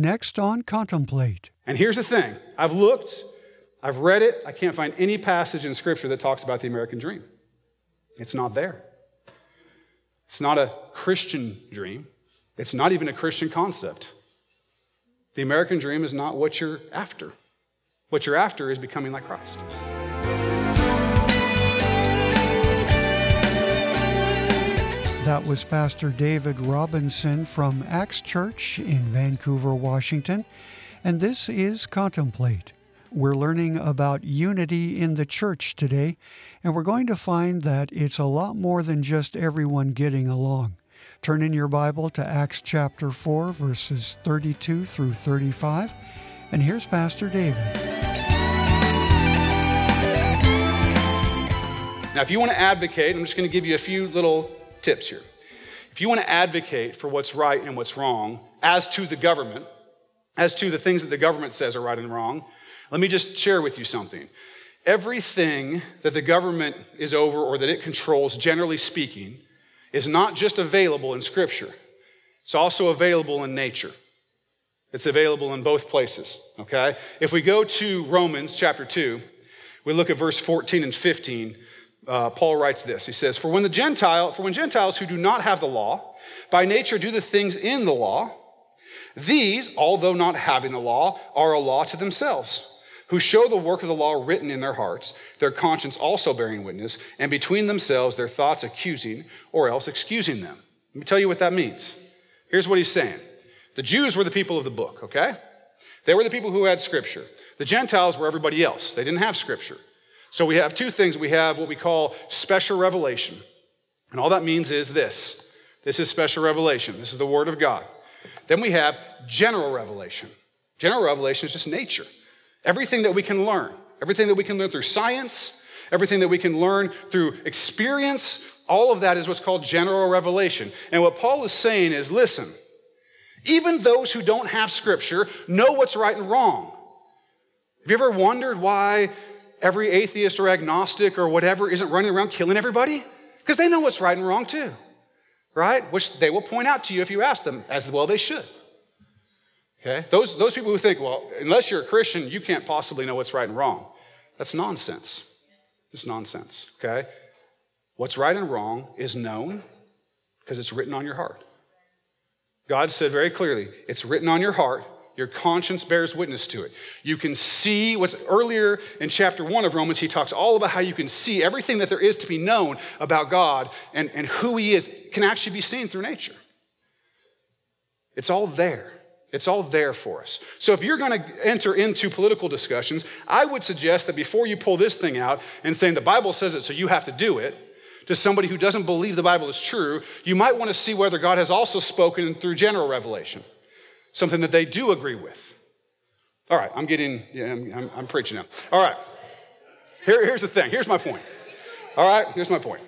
next on Contemplate. And here's the thing. I've looked, I've read it. I can't find any passage in Scripture that talks about the American dream. It's not there. It's not a Christian dream. It's not even a Christian concept. The American dream is not what you're after. What you're after is becoming like Christ. That was Pastor David Robinson from Acts Church in Vancouver, Washington. And this is Contemplate. We're learning about unity in the church today, and we're going to find that it's a lot more than just everyone getting along. Turn in your Bible to Acts chapter 4, verses 32 through 35. And here's Pastor David. Now, if you want to advocate, I'm just going to give you a few little tips here. If you want to advocate for what's right and what's wrong, as to the government, as to the things that the government says are right and wrong, let me just share with you something. Everything that the government is over or that it controls, generally speaking, is not just available in Scripture. It's also available in nature. It's available in both places, okay? If we go to Romans chapter 2, we look at verse 14 and 15. Paul writes this. He says, For when Gentiles who do not have the law, by nature do the things in the law, these, although not having the law, are a law to themselves, who show the work of the law written in their hearts, their conscience also bearing witness, and between themselves their thoughts accusing or else excusing them. Let me tell you what that means. Here's what he's saying. The Jews were the people of the book, okay? They were the people who had Scripture. The Gentiles were everybody else. They didn't have Scripture. So we have two things. We have what we call special revelation. And all that means is this. This is special revelation. This is the Word of God. Then we have general revelation. General revelation is just nature. Everything that we can learn. Everything that we can learn through science. Everything that we can learn through experience. All of that is what's called general revelation. And what Paul is saying is, listen, even those who don't have Scripture know what's right and wrong. Have you ever wondered why every atheist or agnostic or whatever isn't running around killing everybody? Because they know what's right and wrong too, right? Which they will point out to you if you ask them, as well they should. Okay? Those people who think, well, unless you're a Christian, you can't possibly know what's right and wrong. That's nonsense. It's nonsense, okay? What's right and wrong is known because it's written on your heart. God said very clearly, it's written on your heart. Your conscience bears witness to it. You can see what's earlier in chapter 1 of Romans. He talks all about how you can see everything that there is to be known about God and who he is can actually be seen through nature. It's all there. It's all there for us. So if you're going to enter into political discussions, I would suggest that before you pull this thing out and saying the Bible says it, so you have to do it, to somebody who doesn't believe the Bible is true, you might want to see whether God has also spoken through general revelation, something that they do agree with. All right, I'm preaching now. All right, here's the thing. Here's my point. All right, here's my point.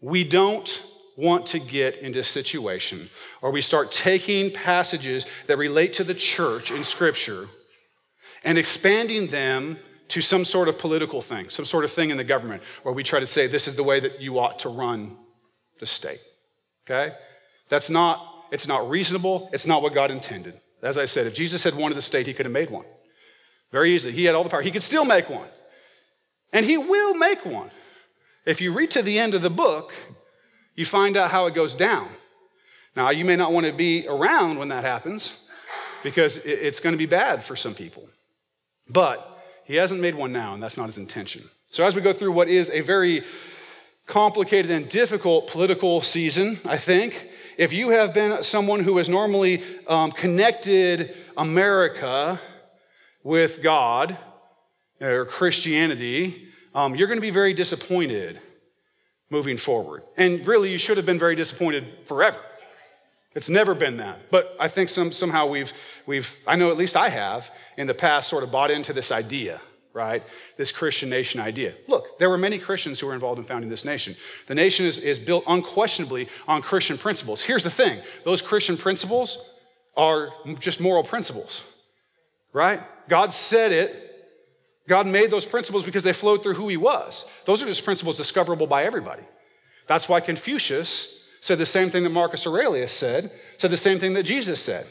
We don't want to get into a situation where we start taking passages that relate to the church in Scripture and expanding them to some sort of political thing, some sort of thing in the government, where we try to say this is the way that you ought to run the state, okay? It's not reasonable. It's not what God intended. As I said, if Jesus had wanted the state, he could have made one very easily. He had all the power. He could still make one, and he will make one. If you read to the end of the book, you find out how it goes down. Now, you may not want to be around when that happens because it's going to be bad for some people, but he hasn't made one now, and that's not his intention. So as we go through what is a very complicated and difficult political season, I think, if you have been someone who has normally connected America with God or Christianity, you're going to be very disappointed moving forward. And really, you should have been very disappointed forever. It's never been that. But I think somehow we've I know at least I have in the past sort of bought into this idea, right? This Christian nation idea. Look, there were many Christians who were involved in founding this nation. The nation is built unquestionably on Christian principles. Here's the thing. Those Christian principles are just moral principles, right? God said it. God made those principles because they flowed through who he was. Those are just principles discoverable by everybody. That's why Confucius said the same thing that Marcus Aurelius said the same thing that Jesus said.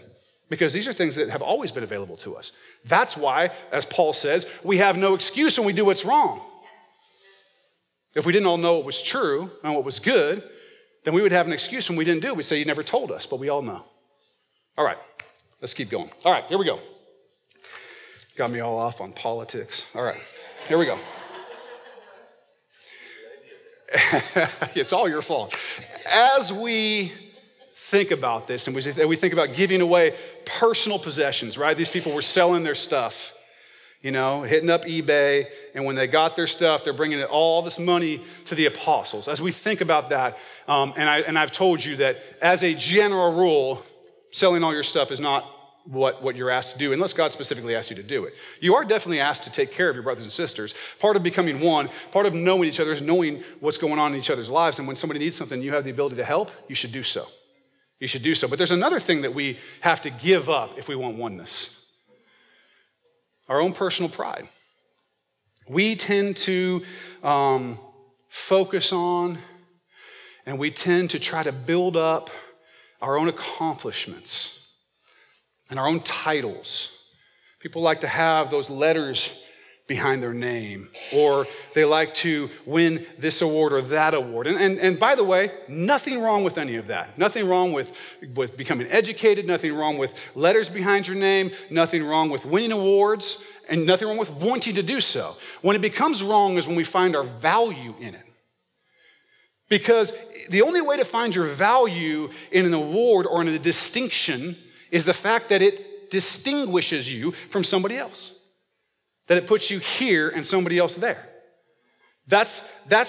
because these are things that have always been available to us. That's why, as Paul says, we have no excuse when we do what's wrong. If we didn't all know what was true and what was good, then we would have an excuse when we didn't do it. We'd say, you never told us, but we all know. All right, let's keep going. All right, here we go. Got me all off on politics. All right, here we go. It's all your fault. As we think about this and we think about giving away personal possessions, right? These people were selling their stuff, you know, hitting up eBay. And when they got their stuff, they're bringing all this money to the apostles. As we think about that, and I've told you that as a general rule, selling all your stuff is not what you're asked to do, unless God specifically asks you to do it. You are definitely asked to take care of your brothers and sisters. Part of becoming one, part of knowing each other is knowing what's going on in each other's lives. And when somebody needs something, you have the ability to help, you should do so. You should do so. But there's another thing that we have to give up if we want oneness. Our own personal pride. We tend to focus on, and we tend to try to build up our own accomplishments and our own titles. People like to have those letters behind their name, or they like to win this award or that award. And by the way, nothing wrong with any of that. Nothing wrong with becoming educated, nothing wrong with letters behind your name, nothing wrong with winning awards, and nothing wrong with wanting to do so. When it becomes wrong is when we find our value in it. Because the only way to find your value in an award or in a distinction is the fact that it distinguishes you from somebody else, that it puts you here and somebody else there. That's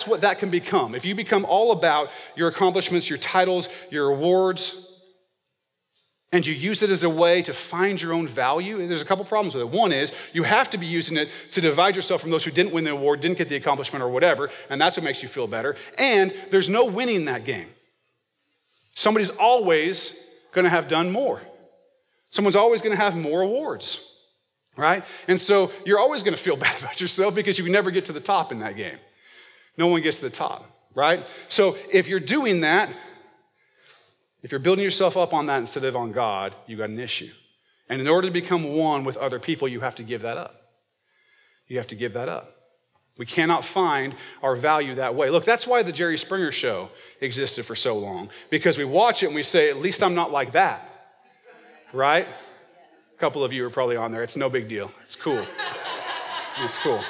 what that can become. If you become all about your accomplishments, your titles, your awards, and you use it as a way to find your own value, there's a couple problems with it. One is you have to be using it to divide yourself from those who didn't win the award, didn't get the accomplishment or whatever, and that's what makes you feel better. And there's no winning that game. Somebody's always going to have done more. Someone's always going to have more awards, right? And so you're always going to feel bad about yourself because you can never get to the top in that game. No one gets to the top, right? So if you're doing that, if you're building yourself up on that instead of on God, you got an issue. And in order to become one with other people, you have to give that up. You have to give that up. We cannot find our value that way. Look, that's why the Jerry Springer Show existed for so long, because we watch it and we say, at least I'm not like that. Right? A couple of you are probably on there. It's no big deal. It's cool. It's cool.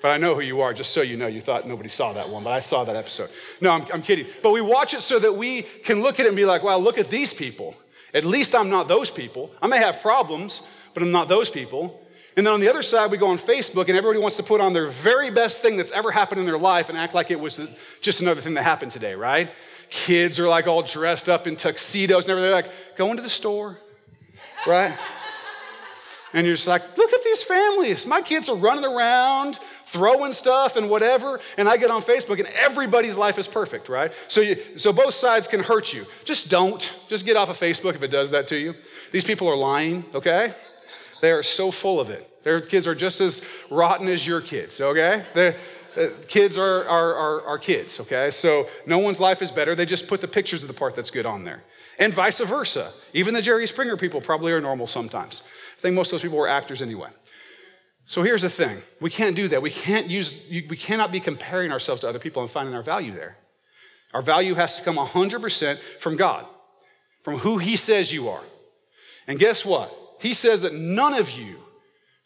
But I know who you are, just so you know. You thought nobody saw that one, but I saw that episode. No, I'm kidding. But we watch it so that we can look at it and be like, wow, look at these people. At least I'm not those people. I may have problems, but I'm not those people. And then on the other side, we go on Facebook and everybody wants to put on their very best thing that's ever happened in their life and act like it was just another thing that happened today, right? Kids are like all dressed up in tuxedos and everything. They're like, going to the store, right? And you're just like, look at these families. My kids are running around, throwing stuff and whatever. And I get on Facebook and everybody's life is perfect, right? So both sides can hurt you. Just don't. Just get off of Facebook if it does that to you. These people are lying, okay? They are so full of it. Their kids are just as rotten as your kids, okay? Kids are kids, okay? So no one's life is better. They just put the pictures of the part that's good on there. And vice versa. Even the Jerry Springer people probably are normal sometimes. I think most of those people were actors anyway. So here's the thing. We can't do that. We cannot be comparing ourselves to other people and finding our value there. Our value has to come 100% from God, from who he says you are. And guess what? He says that none of you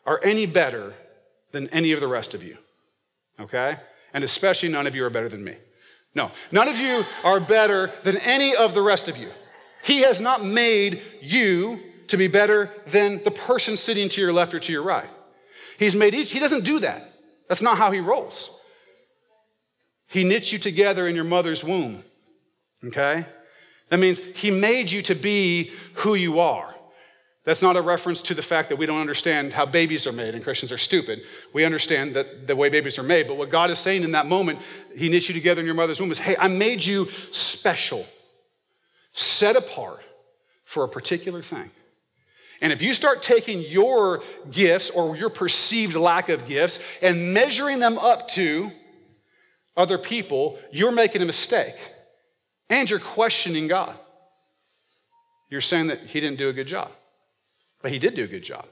are any better than any of the rest of you. Okay? And especially none of you are better than me. No, none of you are better than any of the rest of you. He has not made you to be better than the person sitting to your left or to your right. He doesn't do that. That's not how he rolls. He knit you together in your mother's womb. Okay? That means he made you to be who you are. That's not a reference to the fact that we don't understand how babies are made and Christians are stupid. We understand that the way babies are made, but what God is saying in that moment, he knit you together in your mother's womb, is, hey, I made you special, set apart for a particular thing. And if you start taking your gifts or your perceived lack of gifts and measuring them up to other people, you're making a mistake and you're questioning God. You're saying that he didn't do a good job. But he did do a good job.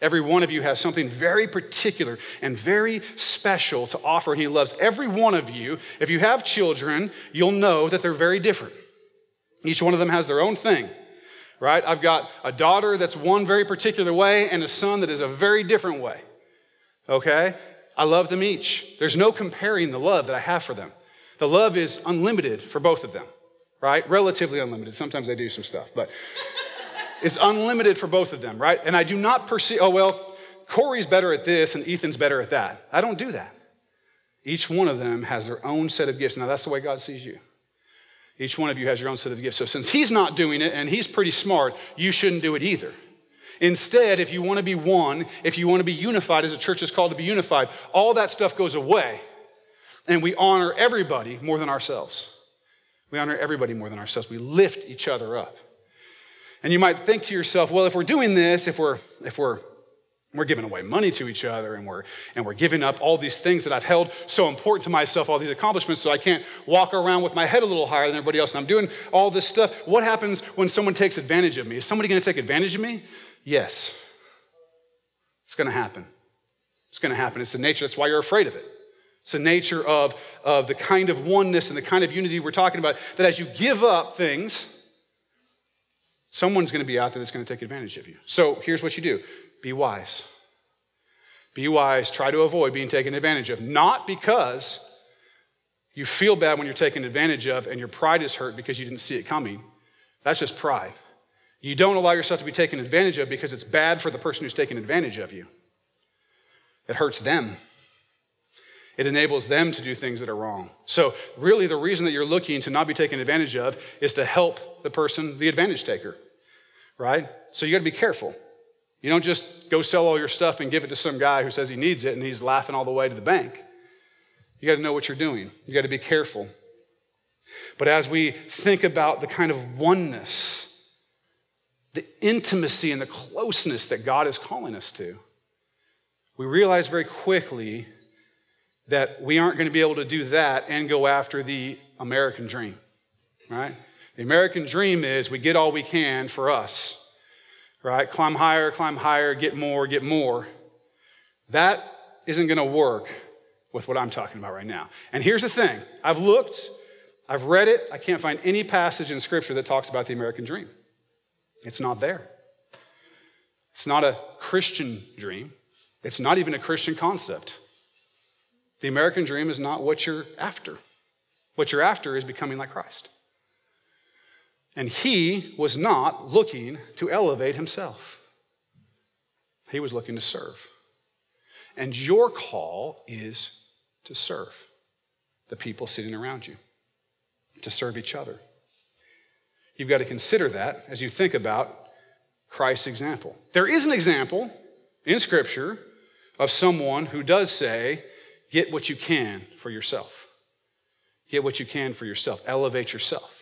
Every one of you has something very particular and very special to offer. He loves every one of you. If you have children, you'll know that they're very different. Each one of them has their own thing, right? I've got a daughter that's one very particular way and a son that is a very different way, okay? I love them each. There's no comparing the love that I have for them. The love is unlimited for both of them, right? Relatively unlimited. Sometimes they do some stuff, but... It's unlimited for both of them, right? And I do not perceive, oh, well, Corey's better at this and Ethan's better at that. I don't do that. Each one of them has their own set of gifts. Now, that's the way God sees you. Each one of you has your own set of gifts. So since he's not doing it and he's pretty smart, you shouldn't do it either. Instead, if you want to be one, if you want to be unified, as a church is called to be unified, all that stuff goes away. And we honor everybody more than ourselves. We honor everybody more than ourselves. We lift each other up. And you might think to yourself, well, if we're doing this, if we're giving away money to each other and we're giving up all these things that I've held so important to myself, all these accomplishments, so I can't walk around with my head a little higher than everybody else, and I'm doing all this stuff, what happens when someone takes advantage of me? Is somebody going to take advantage of me? Yes. It's going to happen. It's going to happen. It's the nature. That's why you're afraid of it. It's the nature of the kind of oneness and the kind of unity we're talking about, that as you give up things, someone's going to be out there that's going to take advantage of you. So here's what you do. Be wise. Be wise. Try to avoid being taken advantage of. Not because you feel bad when you're taken advantage of and your pride is hurt because you didn't see it coming. That's just pride. You don't allow yourself to be taken advantage of because it's bad for the person who's taken advantage of you. It hurts them. It enables them to do things that are wrong. So really the reason that you're looking to not be taken advantage of is to help the person, the advantage taker, right? So you got to be careful. You don't just go sell all your stuff and give it to some guy who says he needs it and he's laughing all the way to the bank. You got to know what you're doing. You got to be careful. But as we think about the kind of oneness, the intimacy and the closeness that God is calling us to, we realize very quickly that we aren't going to be able to do that and go after the American dream, right? The American dream is we get all we can for us, right? Climb higher, get more, get more. That isn't going to work with what I'm talking about right now. And here's the thing. I've looked, I've read it. I can't find any passage in Scripture that talks about the American dream. It's not there. It's not a Christian dream. It's not even a Christian concept. The American dream is not what you're after. What you're after is becoming like Christ. And he was not looking to elevate himself. He was looking to serve. And your call is to serve the people sitting around you, to serve each other. You've got to consider that as you think about Christ's example. There is an example in Scripture of someone who does say, get what you can for yourself. Get what you can for yourself. Elevate yourself.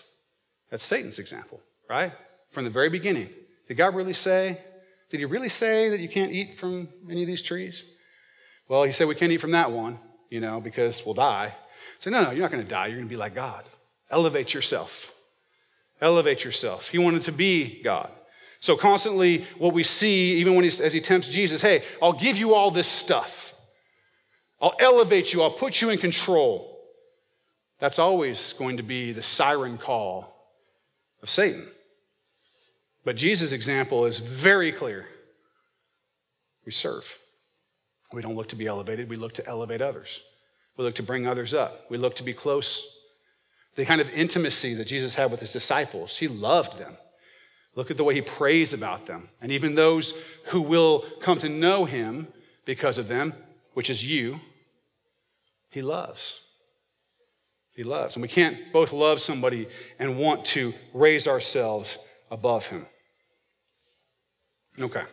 That's Satan's example, right? From the very beginning. Did God really say? Did he really say that you can't eat from any of these trees? Well, he said we can't eat from that one, because we'll die. So no, you're not going to die. You're going to be like God. Elevate yourself. Elevate yourself. He wanted to be God. So constantly what we see, even when as he tempts Jesus, hey, I'll give you all this stuff. I'll elevate you. I'll put you in control. That's always going to be the siren call of Satan. But Jesus' example is very clear. We serve. We don't look to be elevated. We look to elevate others. We look to bring others up. We look to be close. The kind of intimacy that Jesus had with his disciples, he loved them. Look at the way he prays about them. And even those who will come to know him because of them, which is you, he loves. He loves. And we can't both love somebody and want to raise ourselves above him. Okay.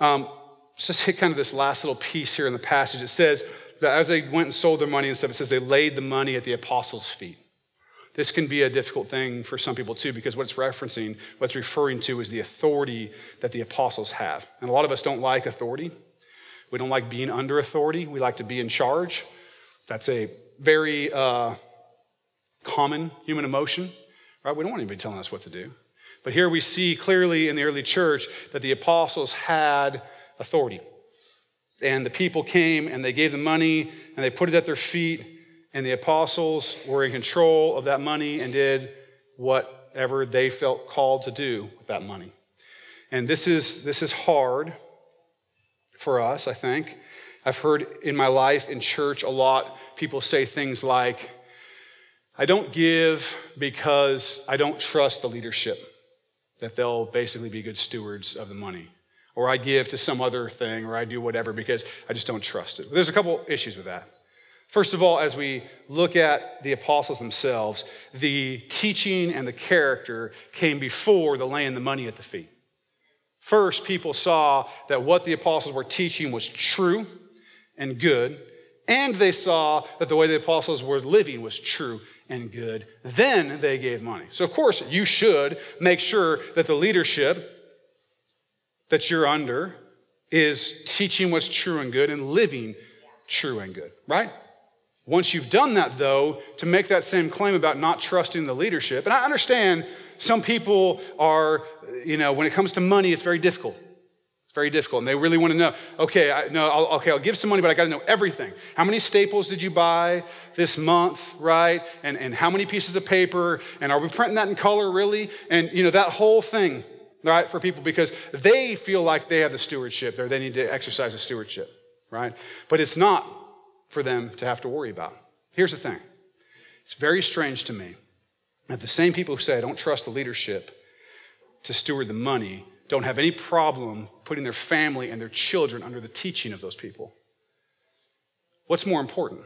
Let's just hit kind of this last little piece here in the passage. It says that as they went and sold their money and stuff, it says they laid the money at the apostles' feet. This can be a difficult thing for some people too, because what it's referencing, what it's referring to is the authority that the apostles have. And a lot of us don't like authority. We don't like being under authority. We like to be in charge. That's a very common human emotion, right? We don't want anybody telling us what to do. But here we see clearly in the early church that the apostles had authority. And the people came and they gave them money and they put it at their feet, and the apostles were in control of that money and did whatever they felt called to do with that money. And this is hard for us, I think. I've heard in my life in church a lot, people say things like, I don't give because I don't trust the leadership, that they'll basically be good stewards of the money. Or I give to some other thing, or I do whatever because I just don't trust it. There's a couple issues with that. First of all, as we look at the apostles themselves, the teaching and the character came before the laying the money at the feet. First, people saw that what the apostles were teaching was true and good, and they saw that the way the apostles were living was true and good. Then they gave money. So, of course, you should make sure that the leadership that you're under is teaching what's true and good and living true and good, right? Once you've done that, though, to make that same claim about not trusting the leadership, and I understand some people are, when it comes to money, it's very difficult. It's very difficult, and they really want to know, I'll give some money, but I got to know everything. How many staples did you buy this month, right? And how many pieces of paper? And are we printing that in color, really? And, that whole thing. Right, for people, because they feel like they have the stewardship, or they need to exercise the stewardship, right? But it's not for them to have to worry about. Here's the thing. It's very strange to me that the same people who say, I don't trust the leadership to steward the money, don't have any problem putting their family and their children under the teaching of those people. What's more important?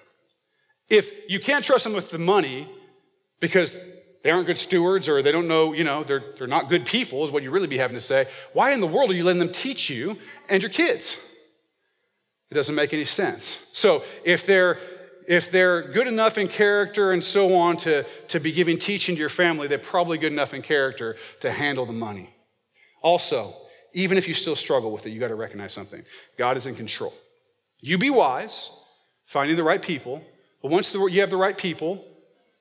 If you can't trust them with the money because they aren't good stewards, or they don't know, they're not good people is what you really be having to say. Why in the world are you letting them teach you and your kids? It doesn't make any sense. So if they're good enough in character and so on to be giving teaching to your family, they're probably good enough in character to handle the money. Also, even if you still struggle with it, you got to recognize something. God is in control. You be wise, finding the right people. But once you have the right people,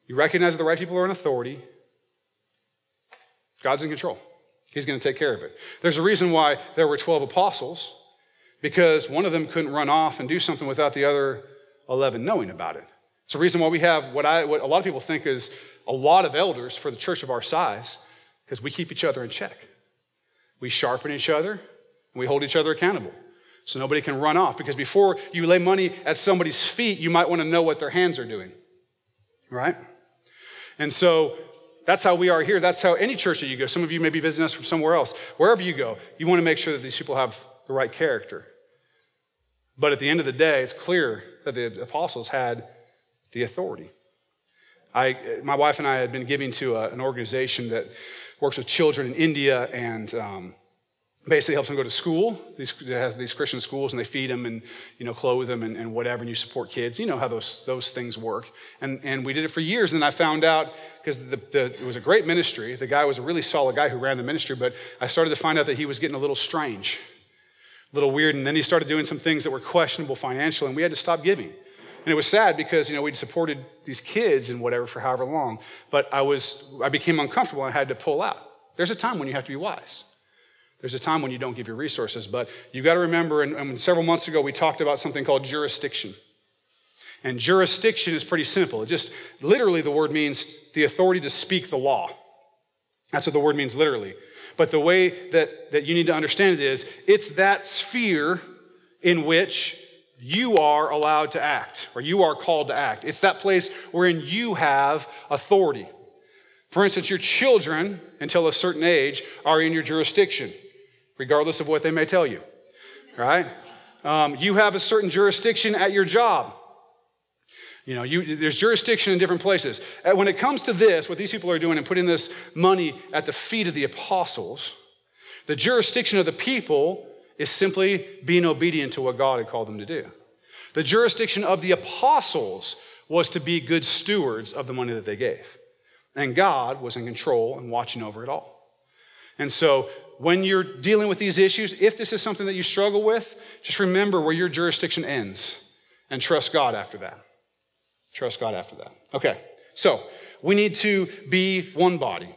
you recognize the right people are in authority, God's in control. He's going to take care of it. There's a reason why there were 12 apostles, because one of them couldn't run off and do something without the other 11 knowing about it. It's a reason why we have what a lot of people think is a lot of elders for the church of our size, because we keep each other in check. We sharpen each other, and we hold each other accountable. So nobody can run off, because before you lay money at somebody's feet, you might want to know what their hands are doing, right? And so that's how we are here. That's how any church that you go. Some of you may be visiting us from somewhere else. Wherever you go, you want to make sure that these people have the right character. But at the end of the day, it's clear that the apostles had the authority. My wife and I had been giving to an organization that works with children in India and basically helps them go to school. It has these Christian schools, and they feed them and clothe them and whatever, and you support kids. You know how those things work. And we did it for years, and then I found out, because it was a great ministry. The guy was a really solid guy who ran the ministry, but I started to find out that he was getting a little strange, a little weird, and then he started doing some things that were questionable financially, and we had to stop giving. And it was sad because, we'd supported these kids and whatever for however long, but I became uncomfortable and I had to pull out. There's a time when you have to be wise. There's a time when you don't give your resources, but you got to remember, and several months ago, we talked about something called jurisdiction. And jurisdiction is pretty simple. It just, literally, the word means the authority to speak the law. That's what the word means literally. But the way that you need to understand it is, it's that sphere in which you are allowed to act, or you are called to act. It's that place wherein you have authority. For instance, your children, until a certain age, are in your jurisdiction, regardless of what they may tell you, right? You have a certain jurisdiction at your job. There's jurisdiction in different places. And when it comes to this, what these people are doing and putting this money at the feet of the apostles, the jurisdiction of the people is simply being obedient to what God had called them to do. The jurisdiction of the apostles was to be good stewards of the money that they gave. And God was in control and watching over it all. And so when you're dealing with these issues, if this is something that you struggle with, just remember where your jurisdiction ends and trust God after that. Okay, so we need to be one body.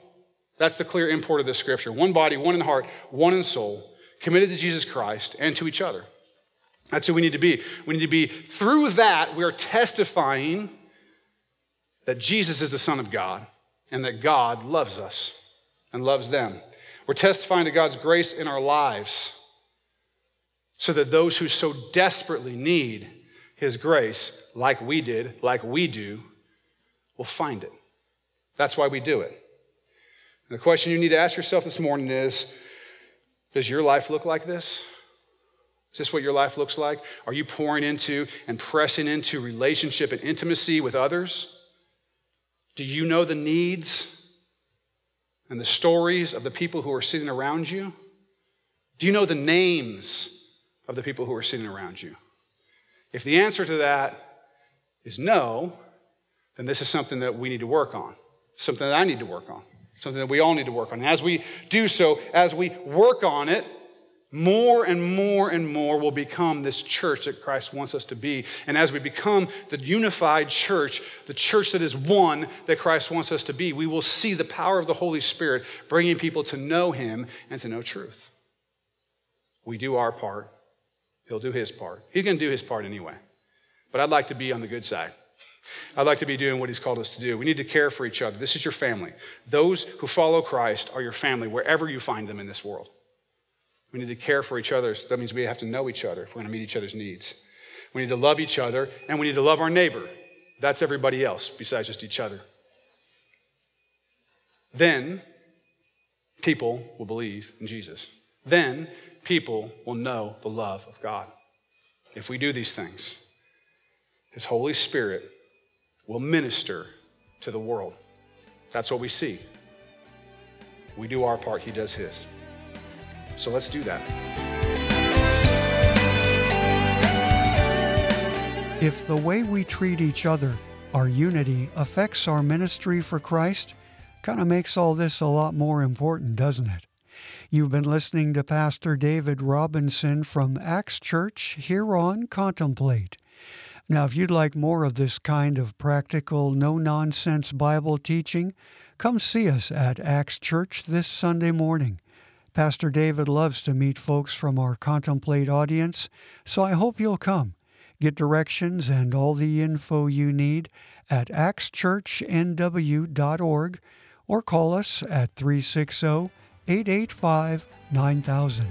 That's the clear import of this scripture. One body, one in heart, one in soul, committed to Jesus Christ and to each other. That's who we need to be. We need to be, through that, we are testifying that Jesus is the Son of God and that God loves us and loves them. We're testifying to God's grace in our lives so that those who so desperately need his grace, like we did, like we do, will find it. That's why we do it. And the question you need to ask yourself this morning is, does your life look like this? Is this what your life looks like? Are you pouring into and pressing into relationship and intimacy with others? Do you know the needs and the stories of the people who are sitting around you? Do you know the names of the people who are sitting around you? If the answer to that is no, then this is something that we need to work on, something that I need to work on, something that we all need to work on. And as we do so, as we work on it, more and more and more will become this church that Christ wants us to be. And as we become the unified church, the church that is one that Christ wants us to be, we will see the power of the Holy Spirit bringing people to know him and to know truth. We do our part. He'll do his part. He's going to do his part anyway. But I'd like to be on the good side. I'd like to be doing what he's called us to do. We need to care for each other. This is your family. Those who follow Christ are your family wherever you find them in this world. We need to care for each other. That means we have to know each other if we're going to meet each other's needs. We need to love each other, and we need to love our neighbor. That's everybody else besides just each other. Then people will believe in Jesus. Then people will know the love of God. If we do these things, his Holy Spirit will minister to the world. That's what we see. We do our part, he does his. So let's do that. If the way we treat each other, our unity, affects our ministry for Christ, kind of makes all this a lot more important, doesn't it? You've been listening to Pastor David Robinson from Acts Church here on Contemplate. Now, if you'd like more of this kind of practical, no-nonsense Bible teaching, come see us at Acts Church this Sunday morning. Pastor David loves to meet folks from our Contemplate audience, so I hope you'll come. Get directions and all the info you need at ActsChurchNW.org or call us at 360-885-9000.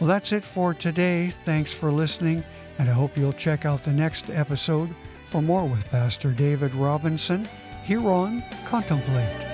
Well, that's it for today. Thanks for listening, and I hope you'll check out the next episode for more with Pastor David Robinson here on Contemplate.